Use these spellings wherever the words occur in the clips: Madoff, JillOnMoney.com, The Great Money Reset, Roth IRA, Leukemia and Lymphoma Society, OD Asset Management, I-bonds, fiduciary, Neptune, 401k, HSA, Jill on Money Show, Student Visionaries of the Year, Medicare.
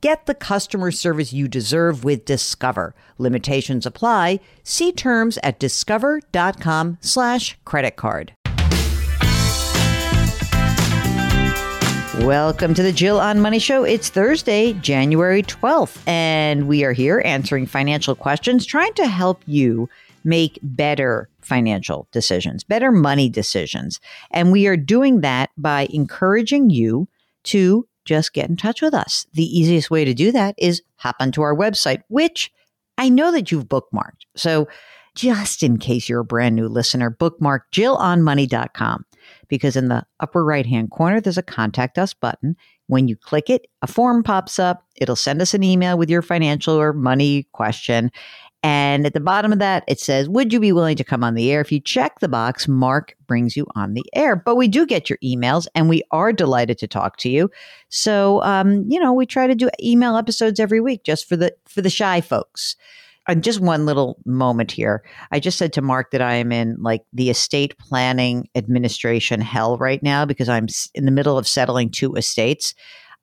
Get the customer service you deserve with Discover. Limitations apply. See terms at discover.com/creditcard. Welcome to the Jill on Money Show. It's Thursday, January 12th, and we are here answering financial questions, trying to help you make better financial decisions, better money decisions. And we are doing that by encouraging you to just get in touch with us. The easiest way to do that is hop onto our website, which I know that you've bookmarked. So just in case you're a brand new listener, bookmark JillOnMoney.com, because in the upper right-hand corner, there's a Contact Us button. When you click it, a form pops up. It'll send us an email with your financial or money question. And at the bottom of that, it says, would you be willing to come on the air? If you check the box, Mark brings you on the air. But we do get your emails, and we are delighted to talk to you. So, we try to do email episodes every week just for the shy folks. And just one little moment here. I just said to Mark that I am in like the estate planning administration hell right now because I'm in the middle of settling two estates.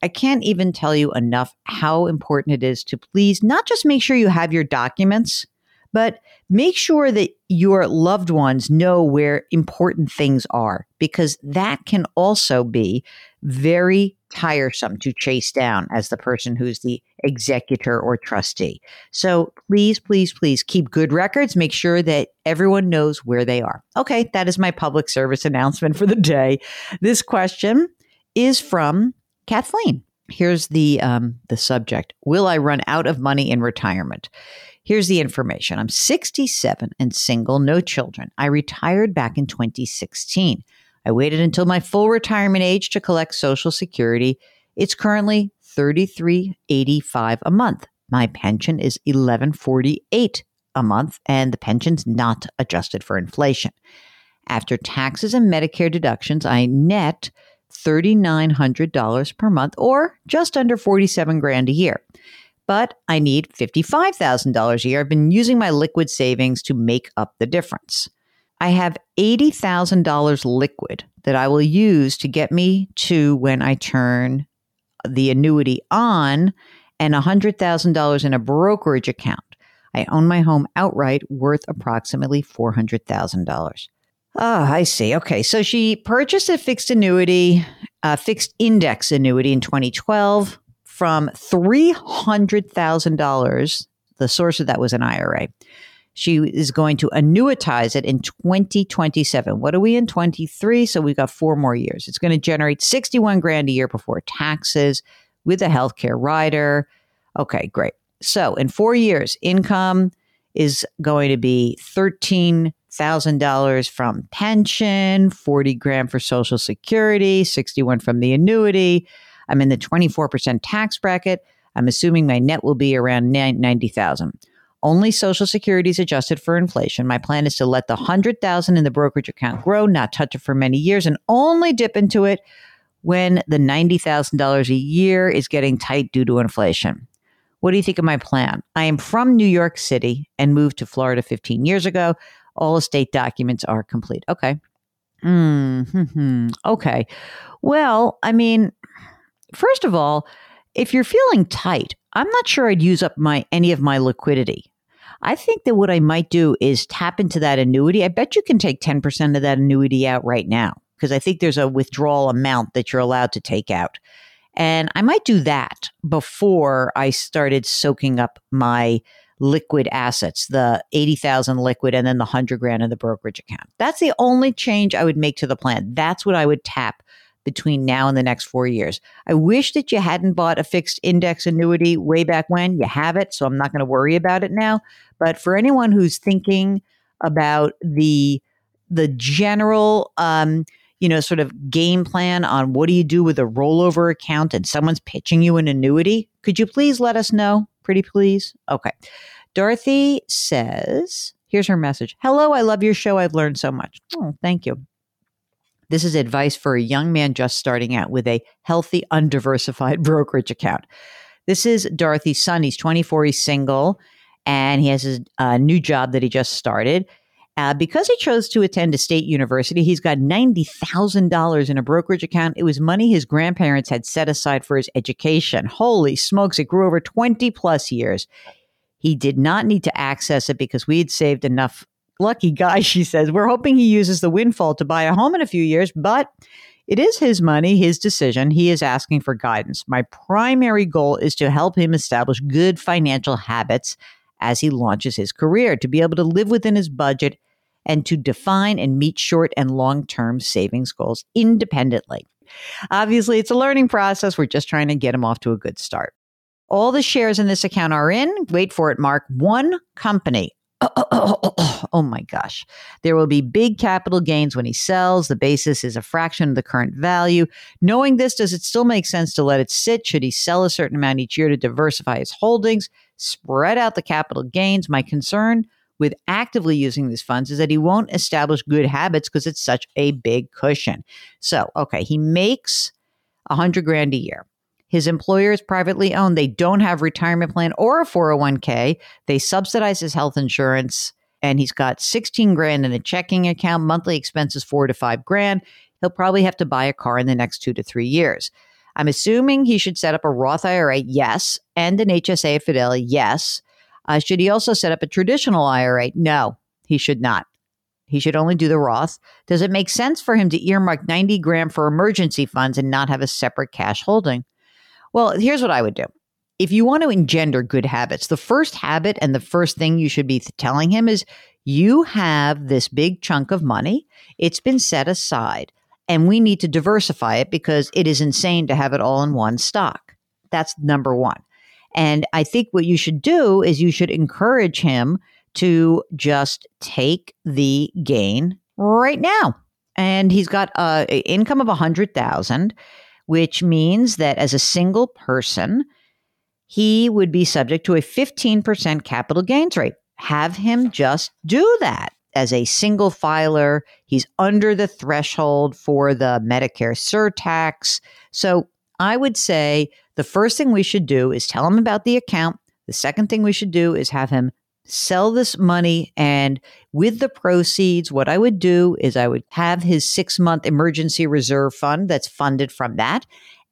I can't even tell you enough how important it is to please not just make sure you have your documents, but make sure that your loved ones know where important things are, because that can also be very tiresome to chase down as the person who's the executor or trustee. So please, please, please keep good records. Make sure that everyone knows where they are. Okay, that is my public service announcement for the day. This question is from Kathleen. Here's the subject. Will I run out of money in retirement? Here's the information. I'm 67 and single, no children. I retired back in 2016. I waited until my full retirement age to collect Social Security. It's currently $33.85 a month. My pension is $11.48 a month, and the pension's not adjusted for inflation. After taxes and Medicare deductions, I net $3,900 per month, or just under $47,000 a year. But I need $55,000 a year. I've been using my liquid savings to make up the difference. I have $80,000 liquid that I will use to get me to when I turn the annuity on, and $100,000 in a brokerage account. I own my home outright, worth approximately $400,000. Oh, I see. Okay. So she purchased a fixed index annuity in 2012 from $300,000. The source of that was an IRA. She is going to annuitize it in 2027. What are we in? 23. So we've got 4 more years. It's going to generate $61,000 a year before taxes with a healthcare rider. Okay, great. So in 4 years, income is going to be $13,000 from pension, $40,000 for Social Security, $61,000 from the annuity. I'm in the 24% tax bracket. I'm assuming my net will be around $90,000. Only Social Security is adjusted for inflation. My plan is to let the $100,000 in the brokerage account grow, not touch it for many years, and only dip into it when the $90,000 a year is getting tight due to inflation. What do you think of my plan? I am from New York City and moved to Florida 15 years ago. All estate documents are complete. Okay. Okay. Well, I mean, first of all, if you're feeling tight, I'm not sure I'd use up any of my liquidity. I think that what I might do is tap into that annuity. I bet you can take 10% of that annuity out right now because I think there's a withdrawal amount that you're allowed to take out. And I might do that before I started soaking up my liquid assets, the 80,000 liquid and then the 100 grand in the brokerage account. That's the only change I would make to the plan. That's what I would tap between now and the next 4 years. I wish that you hadn't bought a fixed index annuity way back when. You have it, so I'm not going to worry about it now. But for anyone who's thinking about the general, sort of game plan on what do you do with a rollover account and someone's pitching you an annuity, could you please let us know? Pretty please. Okay. Dorothy says, here's her message. Hello, I love your show. I've learned so much. Oh, thank you. This is advice for a young man just starting out with a healthy, undiversified brokerage account. This is Dorothy's son. He's 24. He's single, and he has his new job that he just started. Because he chose to attend a state university, he's got $90,000 in a brokerage account. It was money his grandparents had set aside for his education. Holy smokes, it grew over 20 plus years. He did not need to access it because we had saved enough. Lucky guy, she says. We're hoping he uses the windfall to buy a home in a few years, but it is his money, his decision. He is asking for guidance. My primary goal is to help him establish good financial habits as he launches his career, to be able to live within his budget and to define and meet short and long-term savings goals independently. Obviously, it's a learning process. We're just trying to get him off to a good start. All the shares in this account are in, wait for it, Mark, one company. Oh my gosh. There will be big capital gains when he sells. The basis is a fraction of the current value. Knowing this, does it still make sense to let it sit? Should he sell a certain amount each year to diversify his holdings, spread out the capital gains? My concern with actively using these funds is that he won't establish good habits because it's such a big cushion. So, okay, he makes $100 grand a year. His employer is privately owned. They don't have a retirement plan or a 401k. They subsidize his health insurance, and he's got $16 grand in a checking account. Monthly expenses, $4,000 to $5,000. He'll probably have to buy a car in the next 2 to 3 years. I'm assuming he should set up a Roth IRA. Yes. And an HSA at Fidelity. Yes. Should he also set up a traditional IRA? No, he should not. He should only do the Roth. Does it make sense for him to earmark $90 grand for emergency funds and not have a separate cash holding? Well, here's what I would do. If you want to engender good habits, the first habit and the first thing you should be telling him is you have this big chunk of money. It's been set aside and we need to diversify it because it is insane to have it all in one stock. That's number one. And I think what you should do is you should encourage him to just take the gain right now. And he's got an income of $100,000, which means that as a single person, he would be subject to a 15% capital gains rate. Have him just do that. As a single filer, he's under the threshold for the Medicare surtax. So I would say the first thing we should do is tell him about the account. The second thing we should do is have him sell this money. And with the proceeds, what I would do is I would have his 6-month emergency reserve fund that's funded from that.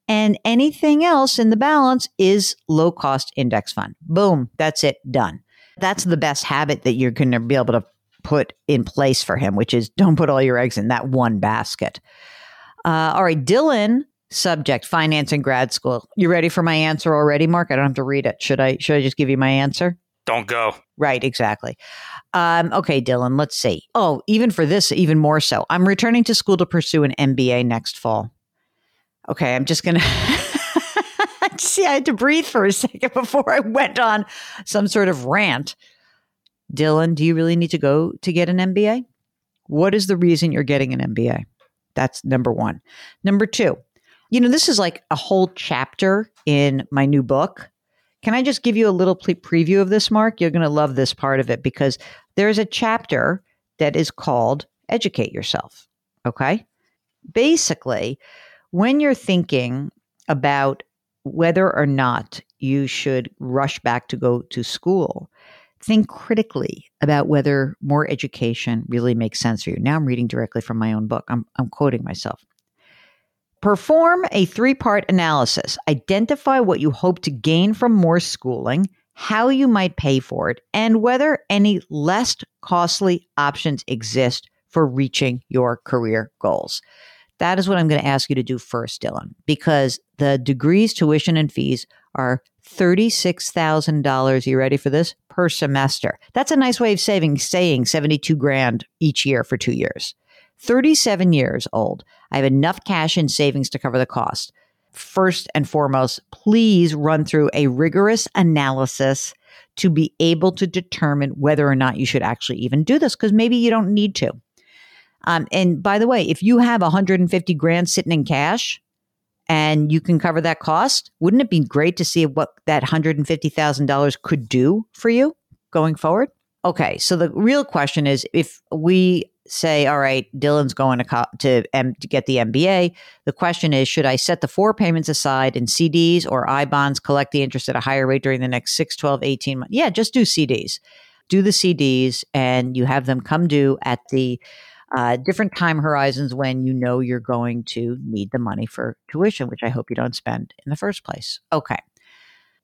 And anything else in the balance is low cost index fund. Boom. That's it. Done. That's the best habit that you're going to be able to put in place for him, which is don't put all your eggs in that one basket. All right. Dylan. Subject, finance and grad school. You ready for my answer already, Mark? I don't have to read it. Should I just give you my answer? Don't go. Right, exactly. Okay, Dylan, let's see. Oh, even for this, even more so. I'm returning to school to pursue an MBA next fall. Okay, I'm just going to... See, I had to breathe for a second before I went on some sort of rant. Dylan, do you really need to go to get an MBA? What is the reason you're getting an MBA? That's number one. Number two, this is like a whole chapter in my new book. Can I just give you a little preview of this, Mark? You're going to love this part of it because there's a chapter that is called Educate Yourself, okay? Basically, when you're thinking about whether or not you should rush back to go to school, Think critically about whether more education really makes sense for you. Now I'm reading directly from my own book. I'm quoting myself. Perform a three-part analysis. Identify what you hope to gain from more schooling, how you might pay for it, and whether any less costly options exist for reaching your career goals. That is what I'm going to ask you to do first, Dylan, because the degrees, tuition, and fees are $36,000. You ready for this? Per semester. That's a nice way of saying $72,000 each year for 2 years. 37 years old. I have enough cash and savings to cover the cost. First and foremost, please run through a rigorous analysis to be able to determine whether or not you should actually even do this, because maybe you don't need to. And by the way, if you have $150,000 sitting in cash and you can cover that cost, wouldn't it be great to see what that $150,000 could do for you going forward? Okay, so the real question is, if we say, all right, Dylan's going to get the MBA, the question is, should I set the 4 payments aside in CDs or I-bonds, collect the interest at a higher rate during the next 6, 12, 18 months? Yeah, just do CDs. Do the CDs, and you have them come due at the different time horizons when you know you're going to need the money for tuition, which I hope you don't spend in the first place. Okay.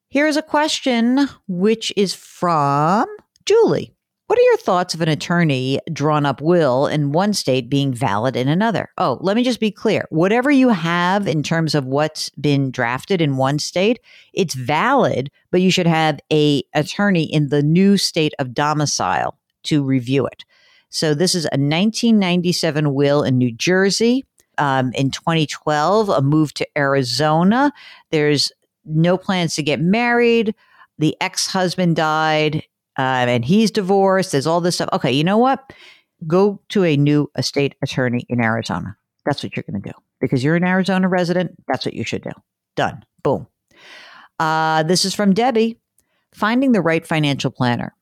Here's a question, which is from Julie. What are your thoughts of an attorney drawn up will in one state being valid in another? Oh, let me just be clear. Whatever you have in terms of what's been drafted in one state, it's valid, but you should have an attorney in the new state of domicile to review it. So this is a 1997 will in New Jersey. In 2012, a move to Arizona. There's no plans to get married. The ex-husband died and he's divorced. There's all this stuff. Okay, you know what? Go to a new estate attorney in Arizona. That's what you're going to do. Because you're an Arizona resident, that's what you should do. Done. Boom. This is from Debbie. Finding the right financial planner.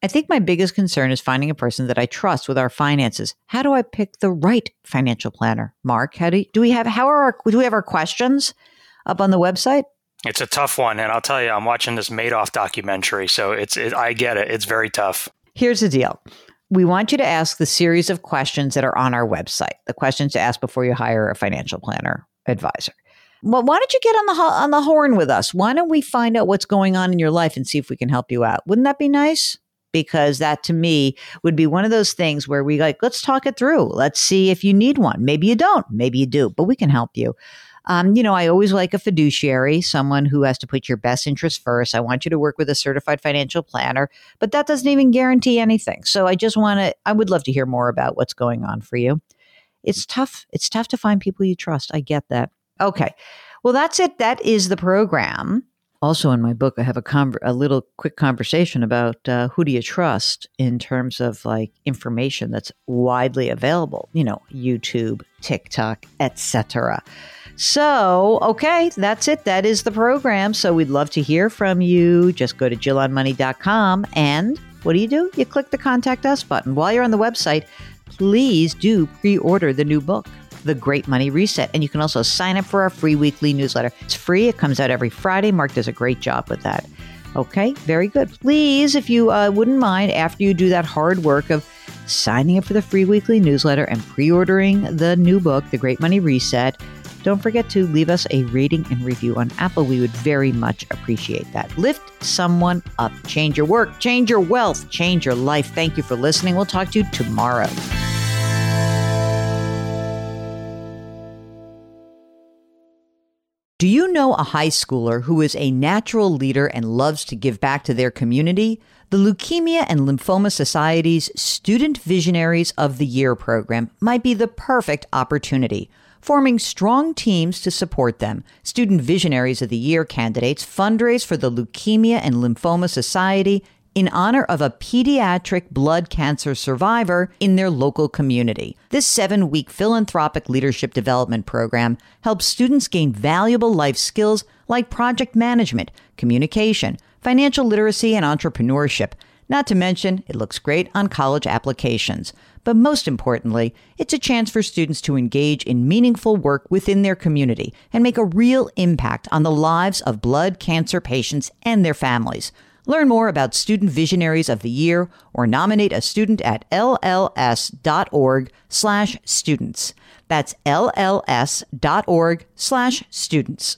I think my biggest concern is finding a person that I trust with our finances. How do I pick the right financial planner? Mark, do we have our questions up on the website? It's a tough one, and I'll tell you, I'm watching this Madoff documentary, so I get it. It's very tough. Here's the deal. We want you to ask the series of questions that are on our website, the questions to ask before you hire a financial planner advisor. Well, why don't you get on the horn with us? Why don't we find out what's going on in your life and see if we can help you out? Wouldn't that be nice? Because that, to me, would be one of those things where we let's talk it through. Let's see if you need one. Maybe you don't. Maybe you do. But we can help you. I always like a fiduciary, someone who has to put your best interest first. I want you to work with a certified financial planner, but that doesn't even guarantee anything. So I would love to hear more about what's going on for you. It's tough. It's tough to find people you trust. I get that. Okay. Well, that's it. That is the program. Also in my book, I have a little quick conversation about who do you trust in terms of information that's widely available, YouTube, TikTok, etc. So, okay, that's it. That is the program. So we'd love to hear from you. Just go to JillOnMoney.com. And what do? You click the Contact Us button. While you're on the website, please do pre-order the new book, The Great Money Reset. And you can also sign up for our free weekly newsletter. It's free. It comes out every Friday. Mark does a great job with that. Okay, very good. Please, if you wouldn't mind, after you do that hard work of signing up for the free weekly newsletter and pre-ordering the new book, The Great Money Reset, don't forget to leave us a rating and review on Apple. We would very much appreciate that. Lift someone up. Change your work. Change your wealth. Change your life. Thank you for listening. We'll talk to you tomorrow. Do you know a high schooler who is a natural leader and loves to give back to their community? The Leukemia and Lymphoma Society's Student Visionaries of the Year program might be the perfect opportunity. Forming strong teams to support them. Student Visionaries of the Year candidates fundraise for the Leukemia and Lymphoma Society in honor of a pediatric blood cancer survivor in their local community. This 7-week philanthropic leadership development program helps students gain valuable life skills like project management, communication, financial literacy, and entrepreneurship. Not to mention, it looks great on college applications. But most importantly, it's a chance for students to engage in meaningful work within their community and make a real impact on the lives of blood cancer patients and their families. Learn more about Student Visionaries of the Year or nominate a student at lls.org/students. That's lls.org/students.